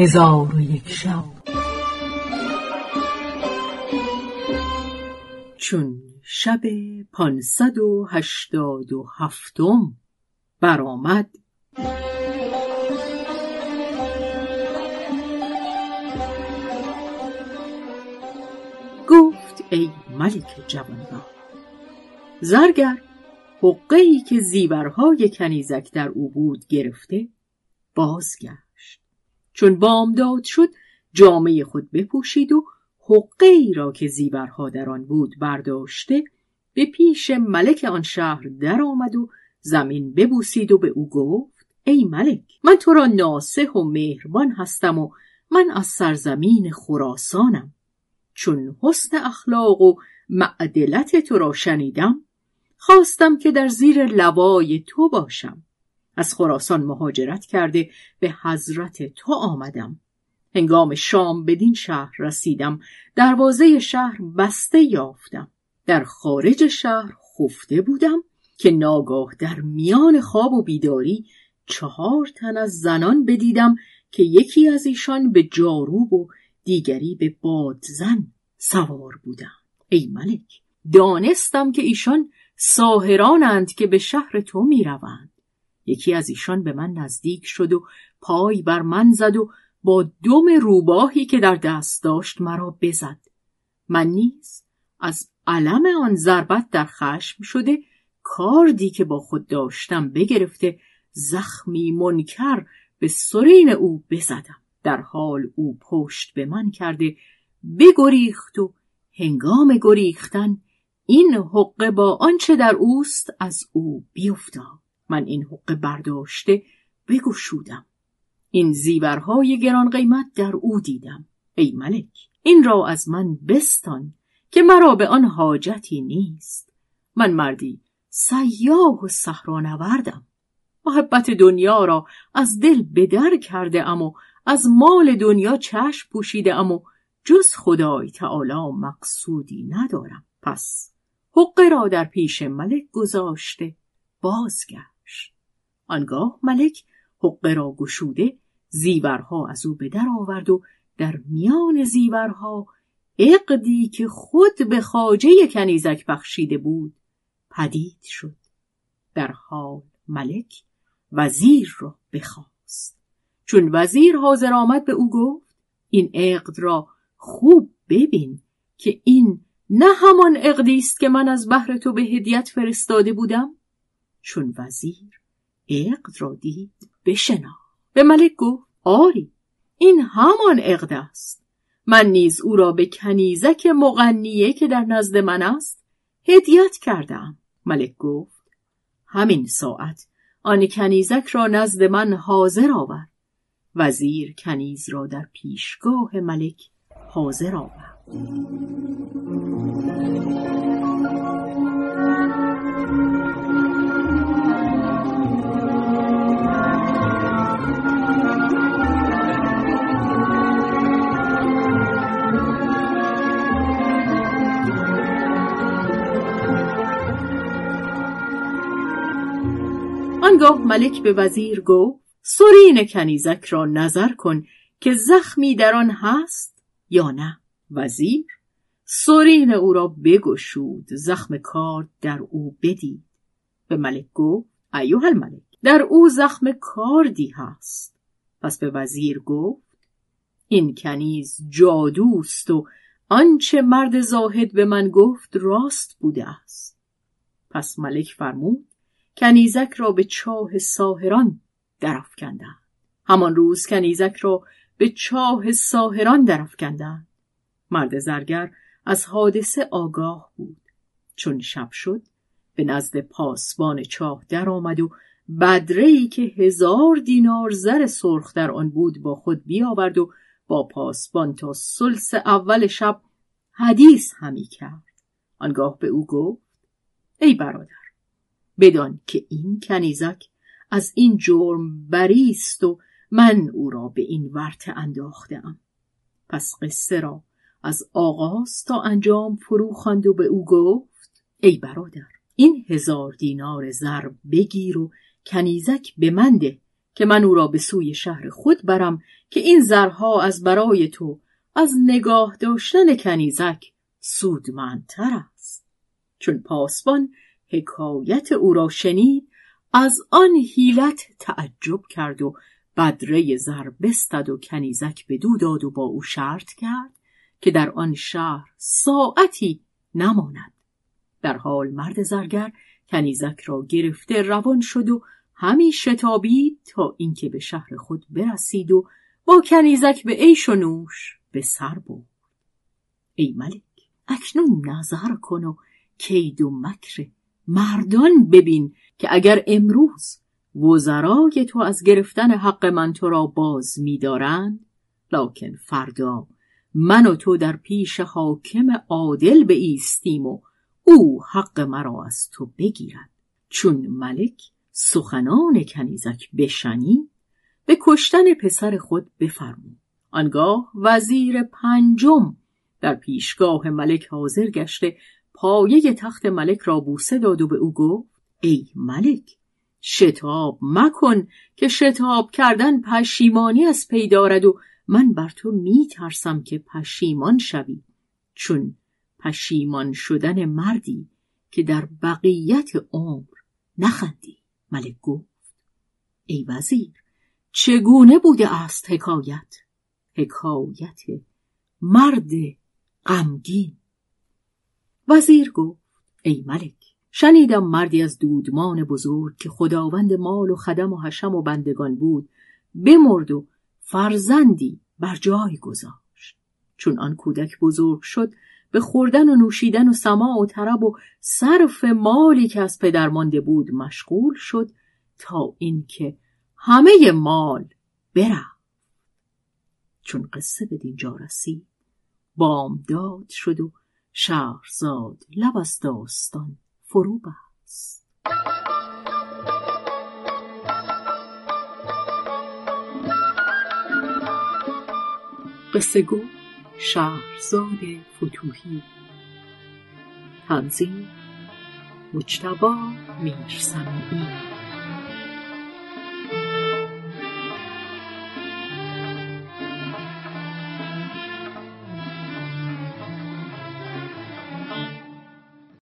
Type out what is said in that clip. هزار و یک شب. چون شب 587 برآمد، گفت ای ملک جوانبخت، زرگر حقه‌ای که زیورهای کنیزک در او بود گرفته بازگشت. چون بامداد شد جامه خود بپوشید و حقه‌ای را که زیورها در آن بود برداشته به پیش ملک آن شهر در آمد و زمین ببوسید و به او گفت ای ملک، من تو را ناصح و مهربان هستم و من از سرزمین خراسانم. چون حسن اخلاق و معدلت تو را شنیدم خواستم که در زیر لوای تو باشم. از خراسان مهاجرت کرده به حضرت تو آمدم. هنگام شام بدین شهر رسیدم، دروازه شهر بسته یافتم. در خارج شهر خفته بودم که ناگاه در میان خواب و بیداری 4 تن از زنان بدیدم که یکی از ایشان به جاروب و دیگری به بادزن سوار بودم. ای ملک، دانستم که ایشان ساحرانند که به شهر تو می روند. یکی از ایشان به من نزدیک شد و پای بر من زد و با دم روباهی که در دست داشت مرا بزد. من نیز از علم آن ضربت در خشم شده کاردی که با خود داشتم بگرفته زخمی منکر به سرین او بزدم. در حال او پشت به من کرده بگریخت و هنگام گریختن این حقه با آنچه در اوست از او بیفتاد. من این حقه برداشته بگشودم، این زیورهای گران قیمت در او دیدم. ای ملک، این را از من بستان که مرا به آن حاجتی نیست. من مردی سیاه و صحرانوردم، محبت دنیا را از دل بدر کرده ام و از مال دنیا چشم پوشیده ام و جز خدای تعالی مقصودی ندارم. پس حقه را در پیش ملک گذاشته بازگشت. آنگاه ملک حقه را گشوده زیورها از او به در آورد و در میان زیورها عقدی که خود به خواجه کنیزک بخشیده بود پدید شد. در حال ملک وزیر را بخواست. چون وزیر حاضر آمد به او گفت این عقد را خوب ببین که این نه همان عقدی است که من از بهر تو به هدیت فرستاده بودم. چون وزیر عقد را دید بشناخت. به ملک گفت آری، این همان عقد است. من نیز او را به کنیزک مغنیه که در نزد من است هدیت کردم. ملک گفت همین ساعت آن کنیزک را نزد من حاضر آورد. وزیر کنیز را در پیشگاه ملک حاضر آورد. آنگاه ملک به وزیر گفت سرین کنیزک را نظر کن که زخمی در آن هست یا نه. وزیر سرین او را بگشود، زخم کارد در او بدید. به ملک گفت ایها الملک، در او زخم کاردی هست. پس به وزیر گفت این کنیز جادوست و آنچه مرد زاهد به من گفت راست بوده است. پس ملک فرمود کنیزک را به چاه ساحران درافکندند. همان روز کنیزک را به چاه ساحران درافکندند. مرد زرگر از حادثه آگاه بود. چون شب شد به نزد پاسبان چاه در آمد و بدره‌ای که 1000 دینار زر سرخ در آن بود با خود بیاورد و با پاسبان تا ثلث اول شب حدیث همی کرد. آنگاه به او گفت ای برادر، بدان که این کنیزک از این جرم بری است و من او را به این ورطه انداخته‌ام. پس قصه را از آغاز تا انجام فرو خواند و به او گفت ای برادر، این 1000 دینار زر بگیر و کنیزک به من ده که من او را به سوی شهر خود برم که این زرها از برای تو از نگاه داشتن کنیزک سودمندتر است. چون پاسبان حکایت او را شنید از آن حیلت تعجب کرد و بدره زر بستد و کنیزک بدو داد و با او شرط کرد که در آن شهر ساعتی نماند. در حال مرد زرگر کنیزک را گرفته روان شد و همی شتابید تا اینکه به شهر خود برسید و با کنیزک به عیش و نوش به سر برد. ای ملک، اکنون نظر کن و کید و مکر مردان ببین که اگر امروز وزرای تو از گرفتن حق من تو را باز می دارند، لکن فردا من و تو در پیش حاکم عادل به ایستیم و او حق مرا از تو بگیرد. چون ملک سخنان کنیزک بشنید به کشتن پسر خود بفرمود. آنگاه وزیر پنجم در پیشگاه ملک حاضر گشته پایه تخت ملک را بوسه داد و به او گفت: ای ملک، شتاب مکن که شتاب کردن پشیمانی از پی دارد و من بر تو می ترسم که پشیمان شوی، چون پشیمان شدن مردی که در بقیت عمر نخندی. ملک گفت: ای وزیر، چگونه بوده است حکایت؟ حکایت مرد غمگین. وزیر گفت: ای ملک، شنیدم مردی از دودمان بزرگ که خداوند مال و خدم و حشم و بندگان بود بمرد و فرزندی بر جای گذاشت. چون آن کودک بزرگ شد به خوردن و نوشیدن و سماع و طرب و صرف مالی که از پدر مانده بود مشغول شد تا اینکه همه مال برفت. چون قصه به دینجا رسید بامداد شد و شهرزاد لب از داستان فرو بست. قصه گو شهرزاد فتوحی. تنظیم مجتبی میرسمیعی.